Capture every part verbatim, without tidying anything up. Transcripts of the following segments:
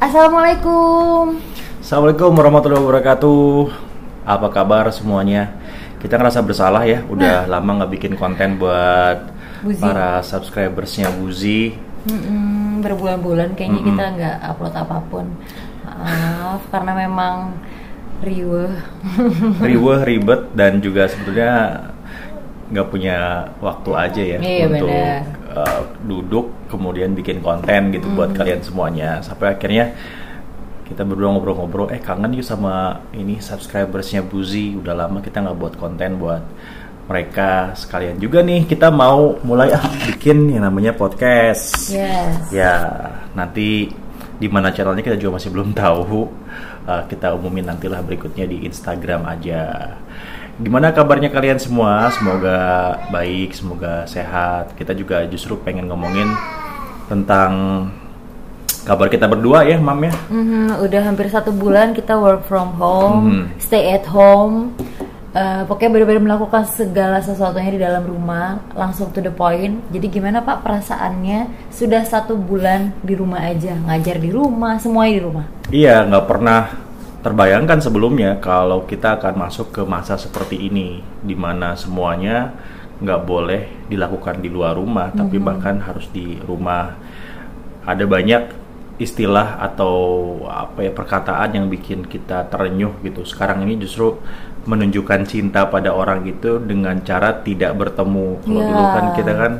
Assalamualaikum. Assalamualaikum warahmatullahi wabarakatuh. Apa kabar semuanya? Kita ngerasa bersalah ya, udah nah. lama nggak bikin konten buat Buzi. Para subscribersnya Buzi. Mm-mm, berbulan-bulan kayaknya Mm-mm. kita nggak upload apapun. Maaf, karena memang riweh, riweh ribet dan juga sebetulnya nggak punya waktu aja ya iya, untuk uh, duduk kemudian bikin konten gitu mm-hmm. buat kalian semuanya, sampai akhirnya kita berdua ngobrol-ngobrol eh kangen yuk sama ini subscribersnya Buzi, udah lama kita nggak buat konten buat mereka. Sekalian juga nih kita mau mulai ah, bikin yang namanya podcast yes. ya, nanti di mana channelnya kita juga masih belum tahu, uh, kita umumin nantilah berikutnya di Instagram aja. Gimana kabarnya kalian semua? Semoga baik, semoga sehat. Kita juga justru pengen ngomongin tentang kabar kita berdua ya, Mam ya. Mm-hmm, udah hampir satu bulan kita work from home, mm-hmm. stay at home. Uh, pokoknya benar-benar melakukan segala sesuatunya di dalam rumah, langsung to the point. Jadi gimana Pak perasaannya? Sudah satu bulan di rumah aja, ngajar di rumah, semuanya di rumah. Iya, nggak pernah terbayangkan sebelumnya kalau kita akan masuk ke masa seperti ini, di mana semuanya nggak boleh dilakukan di luar rumah, mm-hmm. tapi bahkan harus di rumah. Ada banyak istilah atau apa ya, perkataan yang bikin kita terenyuh gitu. Sekarang ini justru menunjukkan cinta pada orang itu dengan cara tidak bertemu. Kalau yeah. dulu kan kita kan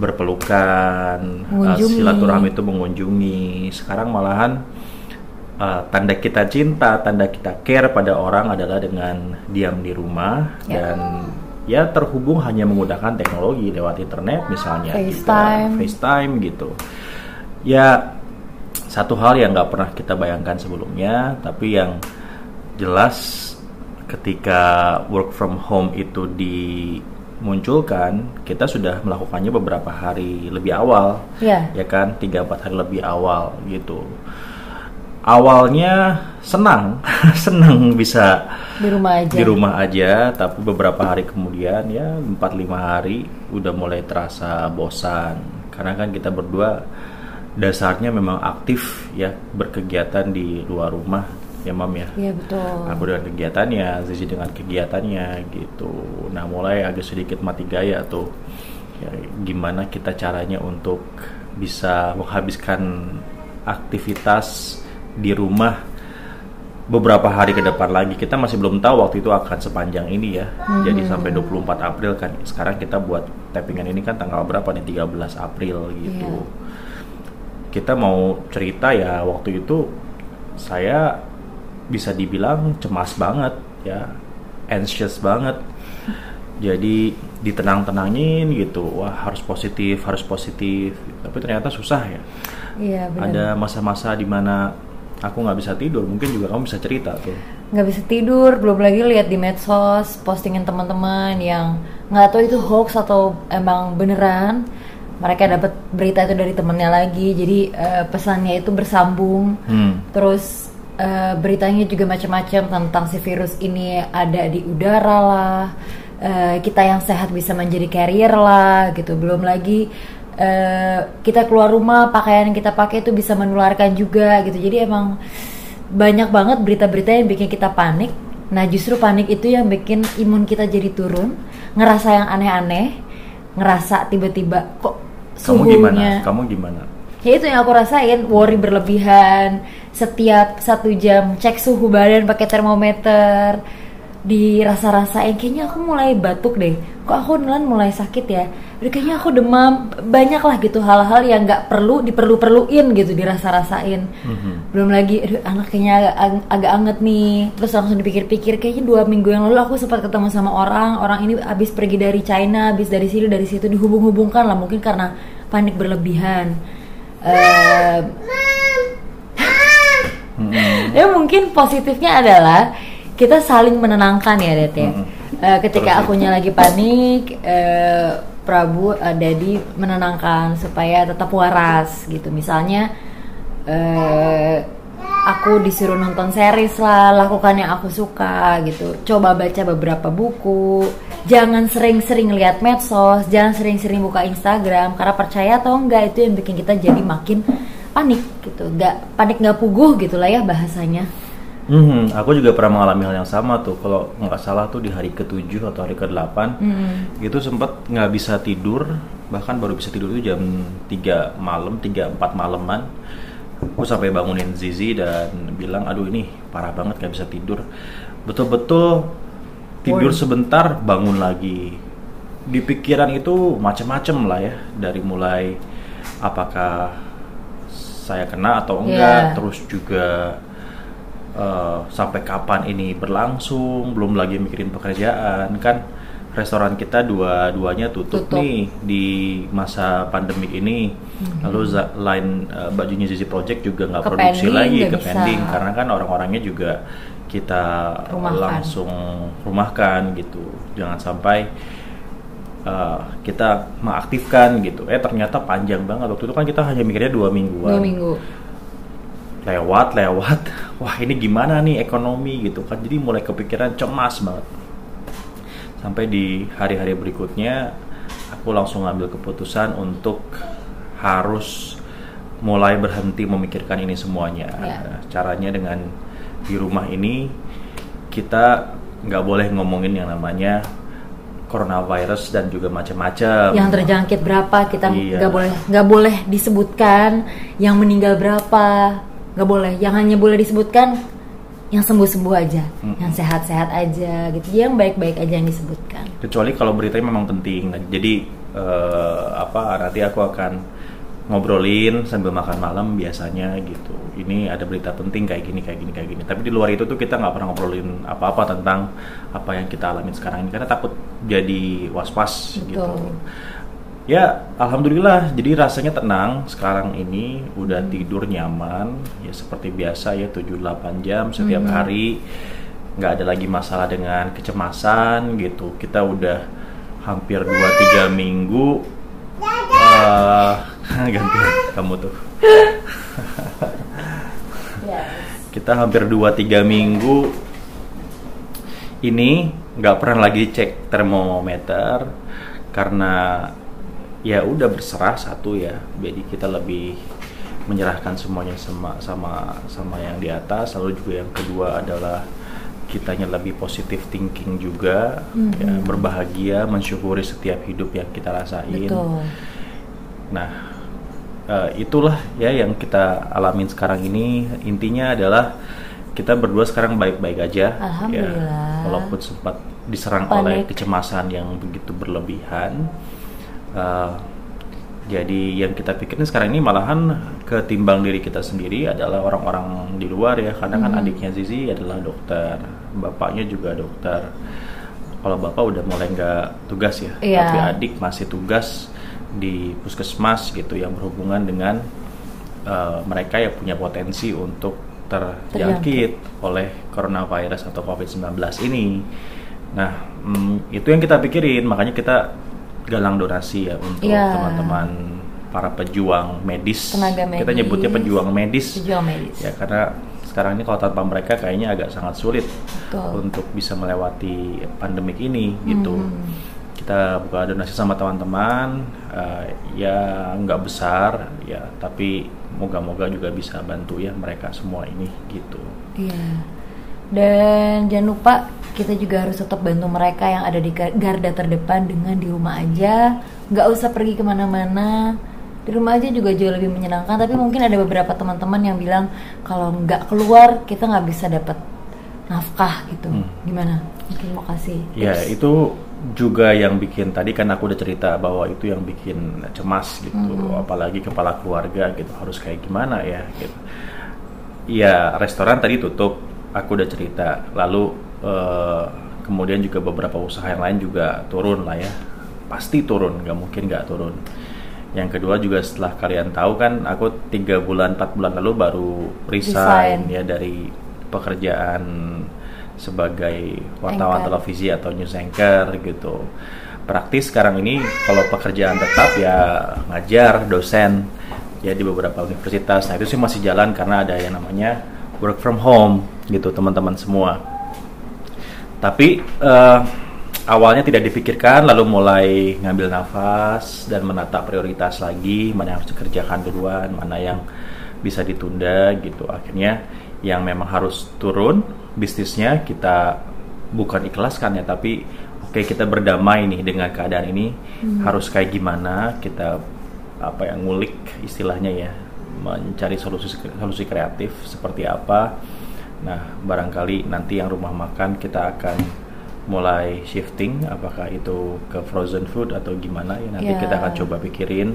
berpelukan, uh, silaturahmi itu mengunjungi. Sekarang malahan Uh, tanda kita cinta, tanda kita care pada orang adalah dengan diam di rumah yeah. dan ya terhubung hanya menggunakan teknologi lewat internet misalnya, FaceTime, FaceTime gitu. Ya satu hal yang nggak pernah kita bayangkan sebelumnya, tapi yang jelas ketika work from home itu dimunculkan, kita sudah melakukannya beberapa hari lebih awal, yeah. ya kan, tiga empat hari lebih awal gitu. Awalnya senang, senang bisa di rumah aja. Di rumah aja, tapi beberapa hari kemudian ya empat lima hari udah mulai terasa bosan. Karena kan kita berdua dasarnya memang aktif ya, berkegiatan di luar rumah ya Mam ya. Iya betul. Aku dengan kegiatannya, Zizi dengan kegiatannya gitu. Nah mulai agak sedikit mati gaya tuh. Ya, gimana kita caranya untuk bisa menghabiskan aktivitas di rumah beberapa hari ke depan lagi. Kita masih belum tahu waktu itu akan sepanjang ini ya. Mm-hmm. Jadi sampai dua puluh empat April kan. Sekarang kita buat tappingan ini kan tanggal berapa nih? tiga belas April gitu. Yeah. Kita mau cerita ya, waktu itu saya bisa dibilang cemas banget ya. Anxious banget. Jadi ditenang-tenangin gitu. Wah, harus positif, harus positif. Tapi ternyata susah ya. Yeah, bener. Ada masa-masa di mana aku nggak bisa tidur, mungkin juga kamu bisa cerita tuh. Nggak bisa tidur, belum lagi lihat di medsos postingan teman-teman yang nggak tahu itu hoax atau emang beneran. Mereka dapat berita itu dari temennya lagi, jadi uh, pesannya itu bersambung. Hmm. Terus uh, beritanya juga macam-macam tentang si virus ini ada di udara lah. Uh, kita yang sehat bisa menjadi carrier lah, gitu. Belum lagi. Uh, kita keluar rumah, pakaian yang kita pakai itu bisa menularkan juga gitu. Jadi emang banyak banget berita-berita yang bikin kita panik. Nah justru panik itu yang bikin imun kita jadi turun, ngerasa yang aneh-aneh, ngerasa tiba-tiba kok suhunya. Kamu gimana? Kamu gimana? Ya itu yang aku rasain, worry berlebihan. Setiap satu jam cek suhu badan pakai termometer, dirasa-rasain kayaknya aku mulai batuk deh, kok aku nelan mulai sakit ya, kayaknya aku demam, banyak lah gitu hal-hal yang nggak perlu diperlu-perluin gitu dirasa-rasain. Mm-hmm. Belum lagi aduh, anak kayaknya agak, agak anget nih, terus langsung dipikir-pikir kayaknya dua minggu yang lalu aku sempat ketemu sama orang orang ini abis pergi dari China, abis dari sini dari situ, dihubung-hubungkan lah mungkin karena panik berlebihan. Uh, ya mungkin positifnya adalah kita saling menenangkan ya Det ya. Mm-hmm. uh, ketika terus akunya itu lagi panik, uh, Prabu uh, Daddy menenangkan supaya tetap waras gitu. Misalnya uh, aku disuruh nonton series lah, lakukan yang aku suka gitu. Coba baca beberapa buku, jangan sering-sering lihat medsos, jangan sering-sering buka Instagram, karena percaya atau enggak itu yang bikin kita jadi makin panik gitu, nggak panik nggak puguh gitulah ya bahasanya. Hmm, aku juga pernah mengalami hal yang sama tuh. Kalau nggak salah tuh di hari ketujuh atau hari kedelapan, hmm. itu sempat nggak bisa tidur, bahkan baru bisa tidur itu jam tiga malam, tiga empat malaman. Aku sampai bangunin Zizi dan bilang, aduh ini parah banget nggak bisa tidur. Betul-betul tidur sebentar bangun lagi. Di pikiran itu macam-macam lah ya, dari mulai apakah saya kena atau enggak, yeah. terus juga Uh, sampai kapan ini berlangsung, belum lagi mikirin pekerjaan kan, restoran kita dua-duanya tutup, tutup nih di masa pandemi ini. Mm-hmm. Lalu za- line uh, bajunya Junji Zizi Project juga nggak produksi lagi ke pending karena kan orang-orangnya juga kita rumahkan. langsung rumahkan gitu, jangan sampai uh, kita mengaktifkan gitu. Eh ternyata panjang banget, waktu itu kan kita hanya mikirnya dua mingguan. Dua minggu. lewat lewat wah ini gimana nih ekonomi gitu kan, jadi mulai kepikiran cemas banget. Sampai di hari-hari berikutnya aku langsung ngambil keputusan untuk harus mulai berhenti memikirkan ini semuanya. Yeah. Caranya dengan di rumah ini kita nggak boleh ngomongin yang namanya coronavirus dan juga macam-macam. Yang terjangkit berapa kita nggak yeah. boleh nggak boleh disebutkan, yang meninggal berapa nggak boleh, yang hanya boleh disebutkan yang sembuh-sembuh aja, hmm. yang sehat-sehat aja gitu, yang baik-baik aja yang disebutkan. Kecuali kalau beritanya memang penting. Jadi uh, apa nanti aku akan ngobrolin sambil makan malam biasanya gitu. Ini ada berita penting kayak gini, kayak gini, kayak gini. Tapi di luar itu tuh kita nggak pernah ngobrolin apa-apa tentang apa yang kita alamin sekarang ini karena takut jadi was-was gitu. gitu. Ya, alhamdulillah. Jadi rasanya tenang sekarang ini, udah hmm. tidur nyaman. Ya seperti biasa ya tujuh delapan jam setiap hmm. hari. Nggak ada lagi masalah dengan kecemasan gitu. Kita udah hampir dua tiga minggu uh, ganti kamu tuh. Yes. Kita hampir dua tiga minggu ini nggak pernah lagi cek termometer karena ya udah berserah satu ya, jadi kita lebih menyerahkan semuanya sama sama sama yang di atas. Lalu juga yang kedua adalah kitanya lebih positive thinking juga, mm-hmm. ya, berbahagia, mensyukuri setiap hidup yang kita rasain. Betul. Nah uh, itulah ya yang kita alamin sekarang ini. Intinya adalah kita berdua sekarang baik-baik aja, alhamdulillah ya, walaupun sempat diserang Panik. oleh kecemasan yang begitu berlebihan. Uh, jadi yang kita pikirin sekarang ini malahan ketimbang diri kita sendiri adalah orang-orang di luar ya, karena hmm. kan adiknya Zizi adalah dokter, bapaknya juga dokter. Kalau bapak udah mulai nggak tugas ya, yeah. tapi adik masih tugas di puskesmas gitu, yang berhubungan dengan uh, mereka yang punya potensi untuk terjangkit Terjangkit. oleh coronavirus atau covid sembilan belas ini. Nah mm, itu yang kita pikirin, makanya kita galang donasi ya untuk ya. teman-teman para pejuang medis. Tenaga medis. Kita nyebutnya pejuang medis. Pejuang medis. Ya karena sekarang ini kalau tanpa mereka kayaknya agak sangat sulit Betul. untuk bisa melewati pandemik ini gitu. Hmm. Kita buka donasi sama teman-teman uh, ya nggak besar ya, tapi moga-moga juga bisa bantu ya mereka semua ini gitu. Iya. Dan jangan lupa kita juga harus tetap bantu mereka yang ada di garda terdepan dengan di rumah aja, nggak usah pergi kemana-mana, di rumah aja juga jauh lebih menyenangkan. Tapi mungkin ada beberapa teman-teman yang bilang kalau nggak keluar kita nggak bisa dapat nafkah gitu, hmm. gimana? Mungkin mau kasih. Ya Oops. itu juga yang bikin tadi kan aku udah cerita bahwa itu yang bikin cemas gitu, hmm. apalagi kepala keluarga gitu harus kayak gimana ya? Gitu. Ya restoran tadi tutup, aku udah cerita. Lalu Uh, kemudian juga beberapa usaha yang lain juga turun lah ya, pasti turun, nggak mungkin nggak turun. Yang kedua juga setelah kalian tahu kan aku tiga bulan empat bulan lalu baru resign, resign. ya dari pekerjaan sebagai wartawan anchor. televisi atau news anchor gitu. Praktis sekarang ini kalau pekerjaan tetap ya ngajar, dosen ya di beberapa universitas. Nah itu sih masih jalan karena ada yang namanya work from home gitu teman-teman semua. Tapi uh, awalnya tidak dipikirkan, lalu mulai ngambil nafas dan menata prioritas lagi, mana yang harus dikerjakan duluan, mana yang bisa ditunda gitu. Akhirnya yang memang harus turun bisnisnya kita bukan ikhlaskan ya, tapi oke okay, kita berdamai nih dengan keadaan ini. Hmm. Harus kayak gimana kita apa yang ngulik istilahnya ya, mencari solusi solusi kreatif seperti apa. Nah, barangkali nanti yang rumah makan kita akan mulai shifting, apakah itu ke frozen food atau gimana ya, nanti yeah. kita akan coba pikirin.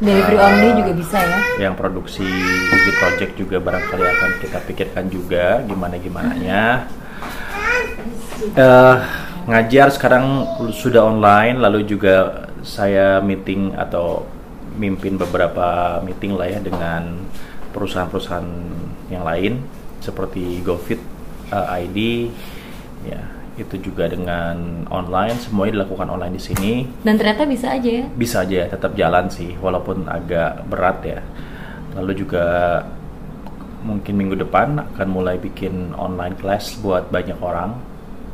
Delivery uh, only juga bisa ya. Yang produksi Junji Project juga barangkali akan kita pikirkan juga gimana-gimananya. Uh, ngajar sekarang sudah online, lalu juga saya meeting atau mimpin beberapa meeting lah ya dengan perusahaan-perusahaan yang lain seperti GoFit, uh, I D ya. Itu juga dengan online, semuanya dilakukan online di sini. Dan ternyata bisa aja ya? Bisa aja, tetap jalan sih, walaupun agak berat ya. Lalu juga mungkin minggu depan akan mulai bikin online class buat banyak orang.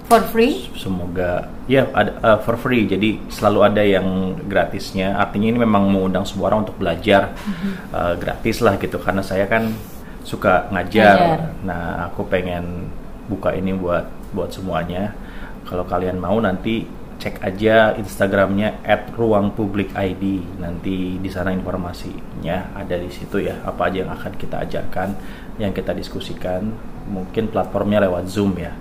For free? Semoga, ya ada, uh, for free, jadi selalu ada yang gratisnya. Artinya ini memang mengundang semua orang untuk belajar mm-hmm. uh, gratis lah gitu, karena saya kan suka ngajar. Ngajar. Nah, aku pengen buka ini buat buat semuanya. Kalau kalian mau nanti cek aja Instagramnya at ruang publik I D, nanti di sana informasinya ada di situ ya, apa aja yang akan kita ajarkan, yang kita diskusikan, mungkin platformnya lewat Zoom ya.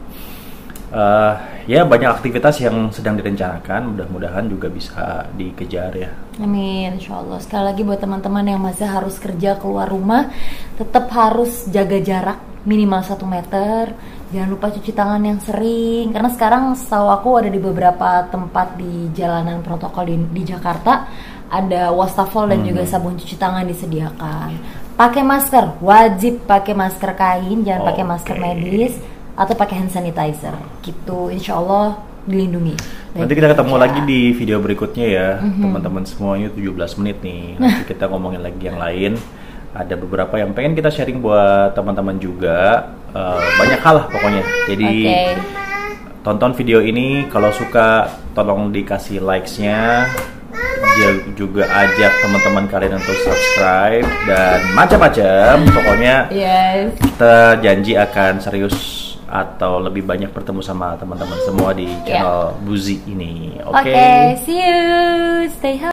Uh, ya banyak aktivitas yang sedang direncanakan, mudah-mudahan juga bisa dikejar ya. Amin, insya Allah. Sekali lagi buat teman-teman yang masih harus kerja keluar rumah, tetap harus jaga jarak minimal satu meter. Jangan lupa cuci tangan yang sering, karena sekarang setahu aku ada di beberapa tempat di jalanan protokol di, di Jakarta ada wastafel dan hmm. juga sabun cuci tangan disediakan. Pakai masker, wajib pakai masker kain, jangan okay. pakai masker medis atau pakai hand sanitizer. Gitu, insya Allah dilindungi. Baik, nanti kita ketemu ya. lagi di video berikutnya ya, mm-hmm. teman-teman semuanya. Tujuh belas menit nih, nanti kita ngomongin lagi yang lain. Ada beberapa yang pengen kita sharing buat teman-teman juga, uh, banyak hal lah pokoknya. Jadi okay. tonton video ini, kalau suka tolong dikasih likes-nya, juga ajak teman-teman kalian untuk subscribe dan macam-macam pokoknya. Yes. Kita janji akan serius atau lebih banyak bertemu sama teman-teman semua di channel yeah. Buzi ini. Oke, okay. okay, see you, stay healthy.